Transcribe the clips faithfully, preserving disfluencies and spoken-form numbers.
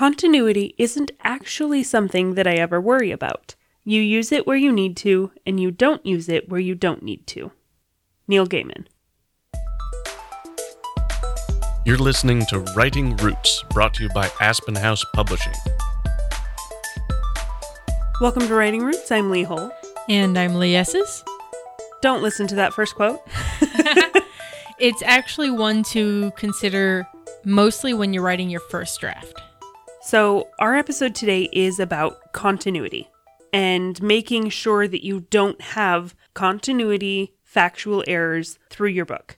Continuity isn't actually something that I ever worry about. You use it where you need to, and you don't use it where you don't need to. Neil Gaiman. You're listening to Writing Roots, brought to you by Aspen House Publishing. Welcome to Writing Roots. I'm Leigh Hull. And I'm Leigh Esses. Don't listen to that first quote. It's actually one to consider mostly when you're writing your first draft. So our episode today is about continuity and making sure that you don't have continuity factual errors through your book.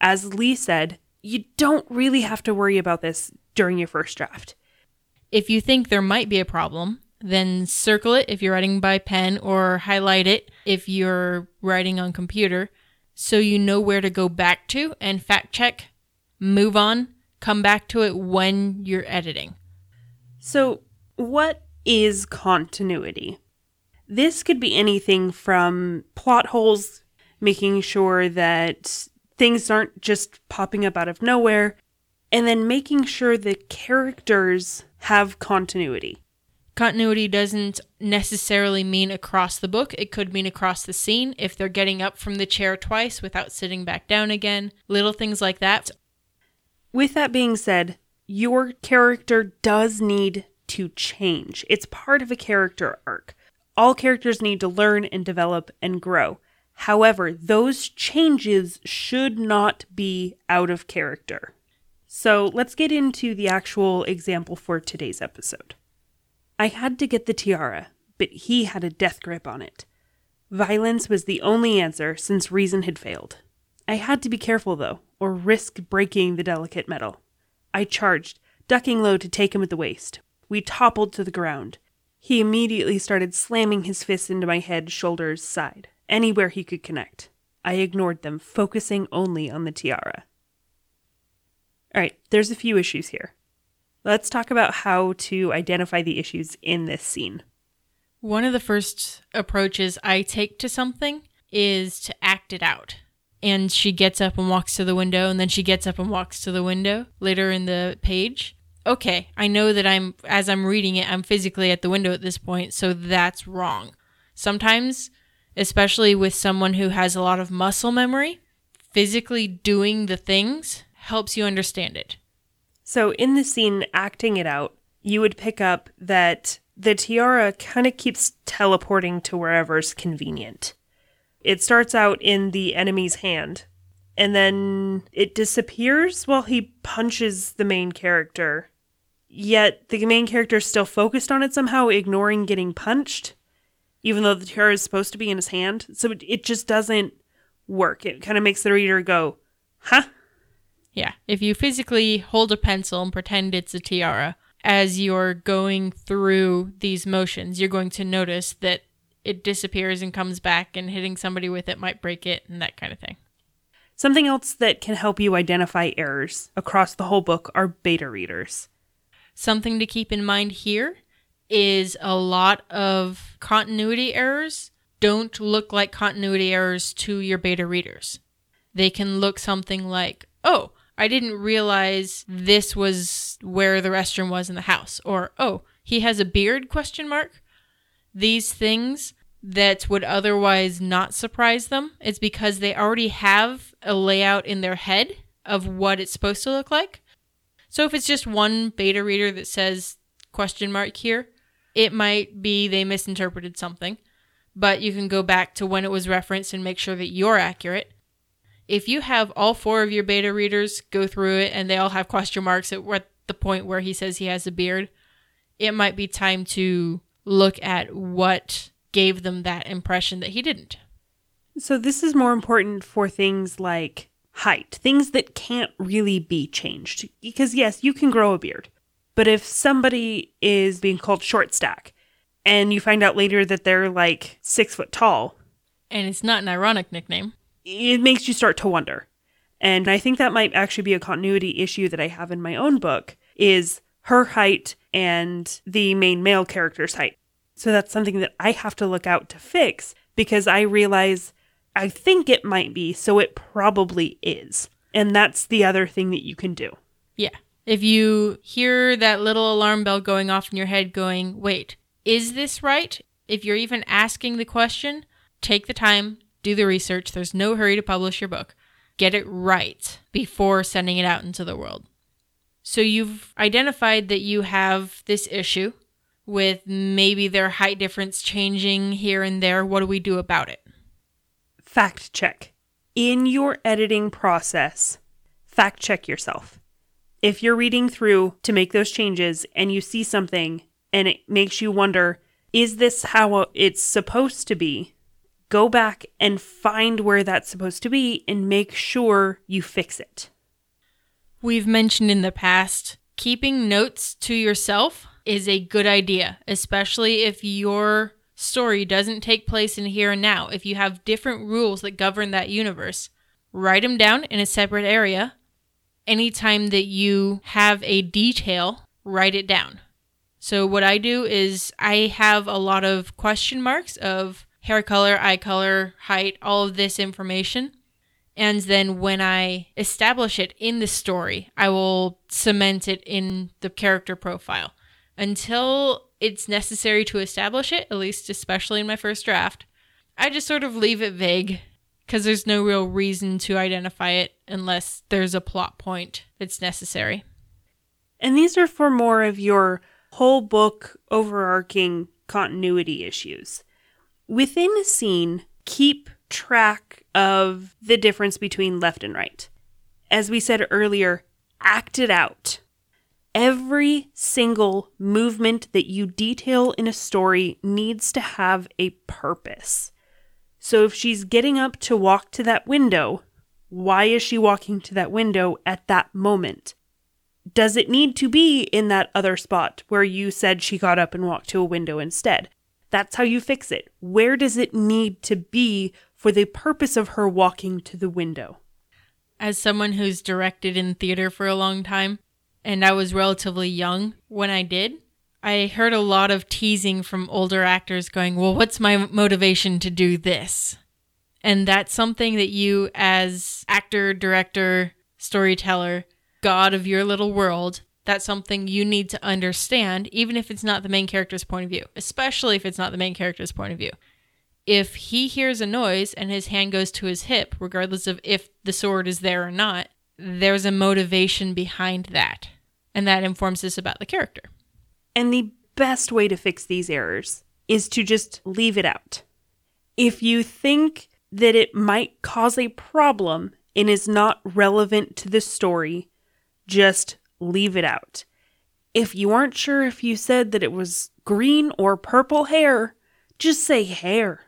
As Leigh said, you don't really have to worry about this during your first draft. If you think there might be a problem, then circle it if you're writing by pen or highlight it if you're writing on computer so you know where to go back to and fact check, move on, come back to it when you're editing. So what is continuity? This could be anything from plot holes, making sure that things aren't just popping up out of nowhere, and then making sure the characters have continuity. Continuity doesn't necessarily mean across the book. It could mean across the scene if they're getting up from the chair twice without sitting back down again, little things like that. With that being said, your character does need to change. It's part of a character arc. All characters need to learn and develop and grow. However, those changes should not be out of character. So let's get into the actual example for today's episode. I had to get the tiara, but he had a death grip on it. Violence was the only answer since reason had failed. I had to be careful, though, or risk breaking the delicate metal. I charged, ducking low to take him at the waist. We toppled to the ground. He immediately started slamming his fists into my head, shoulders, side, anywhere he could connect. I ignored them, focusing only on the tiara. All right, there's a few issues here. Let's talk about how to identify the issues in this scene. One of the first approaches I take to something is to act it out. And she gets up and walks to the window, and then she gets up and walks to the window later in the page. Okay, I know that I'm, as I'm reading it, I'm physically at the window at this point, so that's wrong. Sometimes, especially with someone who has a lot of muscle memory, physically doing the things helps you understand it. So in the scene, acting it out, you would pick up that the tiara kind of keeps teleporting to wherever's convenient. It starts out in the enemy's hand, and then it disappears while he punches the main character. Yet the main character is still focused on it somehow, ignoring getting punched, even though the tiara is supposed to be in his hand. So it, it just doesn't work. It kind of makes the reader go, huh? Yeah, if you physically hold a pencil and pretend it's a tiara, as you're going through these motions, you're going to notice that it disappears and comes back, and hitting somebody with it might break it and that kind of thing. Something else that can help you identify errors across the whole book are beta readers. Something to keep in mind here is a lot of continuity errors don't look like continuity errors to your beta readers. They can look something like, oh, I didn't realize this was where the restroom was in the house. Or, oh, he has a beard, question mark. These things that would otherwise not surprise them is because they already have a layout in their head of what it's supposed to look like. So if it's just one beta reader that says question mark here, it might be they misinterpreted something. But you can go back to when it was referenced and make sure that you're accurate. If you have all four of your beta readers go through it and they all have question marks at the point where he says he has a beard, it might be time to look at what gave them that impression that he didn't. So this is more important for things like height, things that can't really be changed. Because yes, you can grow a beard, but if somebody is being called short stack and you find out later that they're like six foot tall. And it's not an ironic nickname. It makes you start to wonder. And I think that might actually be a continuity issue that I have in my own book, is her height and the main male character's height. So that's something that I have to look out to fix because I realize I think it might be, so it probably is. And that's the other thing that you can do. Yeah. If you hear that little alarm bell going off in your head going, wait, is this right? If you're even asking the question, take the time, do the research. There's no hurry to publish your book. Get it right before sending it out into the world. So you've identified that you have this issue with maybe their height difference changing here and there. What do we do about it? Fact check. In your editing process, fact check yourself. If you're reading through to make those changes and you see something and it makes you wonder, is this how it's supposed to be? Go back and find where that's supposed to be and make sure you fix it. We've mentioned in the past, keeping notes to yourself is a good idea, especially if your story doesn't take place in here and now. If you have different rules that govern that universe, write them down in a separate area. Anytime that you have a detail, write it down. So what I do is I have a lot of question marks of hair color, eye color, height, all of this information. And then when I establish it in the story, I will cement it in the character profile. Until it's necessary to establish it, at least especially in my first draft, I just sort of leave it vague because there's no real reason to identify it unless there's a plot point that's necessary. And these are for more of your whole book overarching continuity issues. Within a scene, keep track of the difference between left and right. As we said earlier, act it out. Every single movement that you detail in a story needs to have a purpose. So if she's getting up to walk to that window, why is she walking to that window at that moment? Does it need to be in that other spot where you said she got up and walked to a window instead? That's how you fix it. Where does it need to be for the purpose of her walking to the window? As someone who's directed in theater for a long time, and I was relatively young when I did, I heard a lot of teasing from older actors going, well, what's my motivation to do this? And that's something that you as actor, director, storyteller, god of your little world, that's something you need to understand, even if it's not the main character's point of view, especially if it's not the main character's point of view. If he hears a noise and his hand goes to his hip, regardless of if the sword is there or not, there's a motivation behind that. And that informs us about the character. And the best way to fix these errors is to just leave it out. If you think that it might cause a problem and is not relevant to the story, just leave it out. If you aren't sure if you said that it was green or purple hair, just say hair.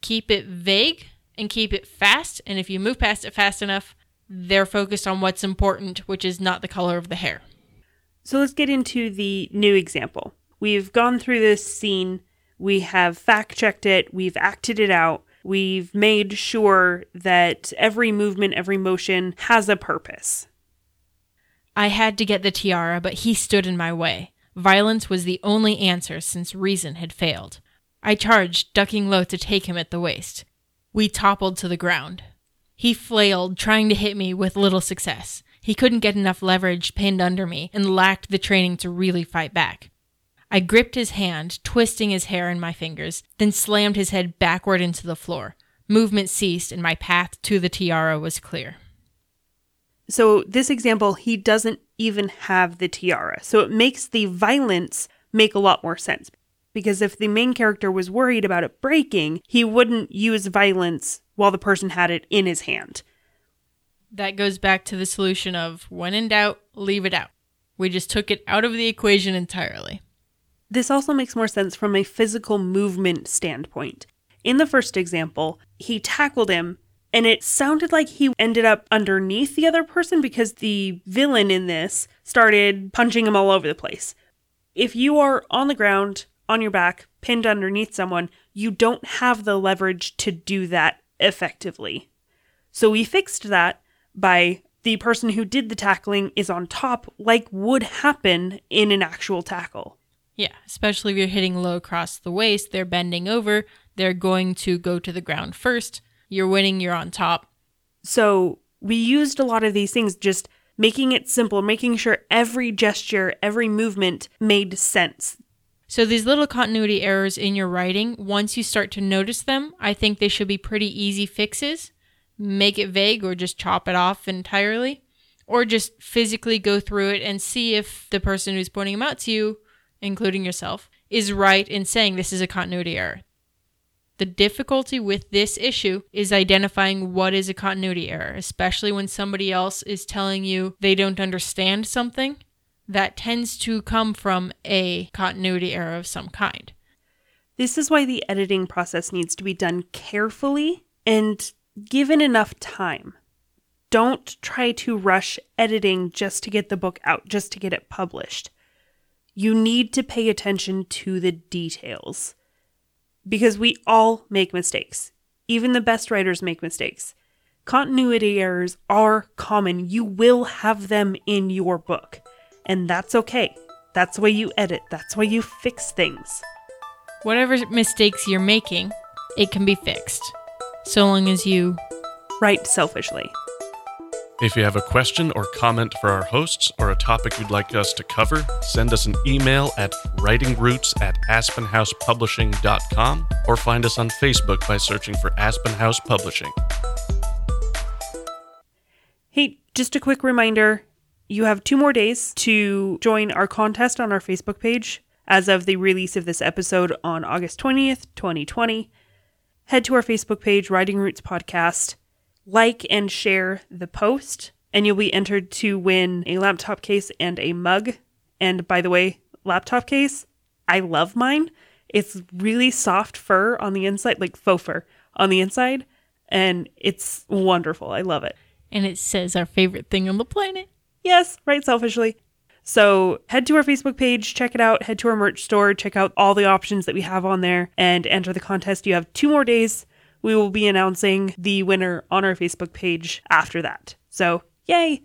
Keep it vague and keep it fast. And if you move past it fast enough, they're focused on what's important, which is not the color of the hair. So let's get into the new example. We've gone through this scene. We have fact-checked it. We've acted it out. We've made sure that every movement, every motion has a purpose. I had to get the tiara, but he stood in my way. Violence was the only answer since reason had failed. I charged, ducking low to take him at the waist. We toppled to the ground. He flailed, trying to hit me with little success. He couldn't get enough leverage pinned under me and lacked the training to really fight back. I gripped his hand, twisting his hair in my fingers, then slammed his head backward into the floor. Movement ceased and my path to the tiara was clear. So this example, he doesn't even have the tiara. So it makes the violence make a lot more sense. Because if the main character was worried about it breaking, he wouldn't use violence while the person had it in his hand. That goes back to the solution of when in doubt, leave it out. We just took it out of the equation entirely. This also makes more sense from a physical movement standpoint. In the first example, he tackled him, and it sounded like he ended up underneath the other person because the villain in this started punching him all over the place. If you are on the ground, on your back, pinned underneath someone, you don't have the leverage to do that effectively. So we fixed that by the person who did the tackling is on top, like would happen in an actual tackle. Yeah, especially if you're hitting low across the waist, they're bending over, they're going to go to the ground first. You're winning, you're on top. So we used a lot of these things, just making it simple, making sure every gesture, every movement made sense. So these little continuity errors in your writing, once you start to notice them, I think they should be pretty easy fixes. Make it vague or just chop it off entirely, or just physically go through it and see if the person who's pointing them out to you, including yourself, is right in saying this is a continuity error. The difficulty with this issue is identifying what is a continuity error, especially when somebody else is telling you they don't understand something. That tends to come from a continuity error of some kind. This is why the editing process needs to be done carefully and given enough time. Don't try to rush editing just to get the book out, just to get it published. You need to pay attention to the details. Because we all make mistakes. Even the best writers make mistakes. Continuity errors are common. You will have them in your book. And that's okay. That's why you edit. That's why you fix things. Whatever mistakes you're making, it can be fixed. So long as you write selfishly. If you have a question or comment for our hosts or a topic you'd like us to cover, send us an email at writing roots at aspen house publishing dot com or find us on Facebook by searching for Aspen House Publishing. Hey, just a quick reminder, you have two more days to join our contest on our Facebook page as of the release of this episode on August twentieth, twenty twenty. Head to our Facebook page, Writing Roots Podcast. Like and share the post, and you'll be entered to win a laptop case and a mug. And by the way, laptop case, I love mine. It's really soft fur on the inside, like faux fur on the inside, and it's wonderful. I love it. And it says our favorite thing on the planet. Yes, right selfishly. So head to our Facebook page, check it out, head to our merch store, check out all the options that we have on there, and enter the contest. You have two more days. We will be announcing the winner on our Facebook page after that. So, yay!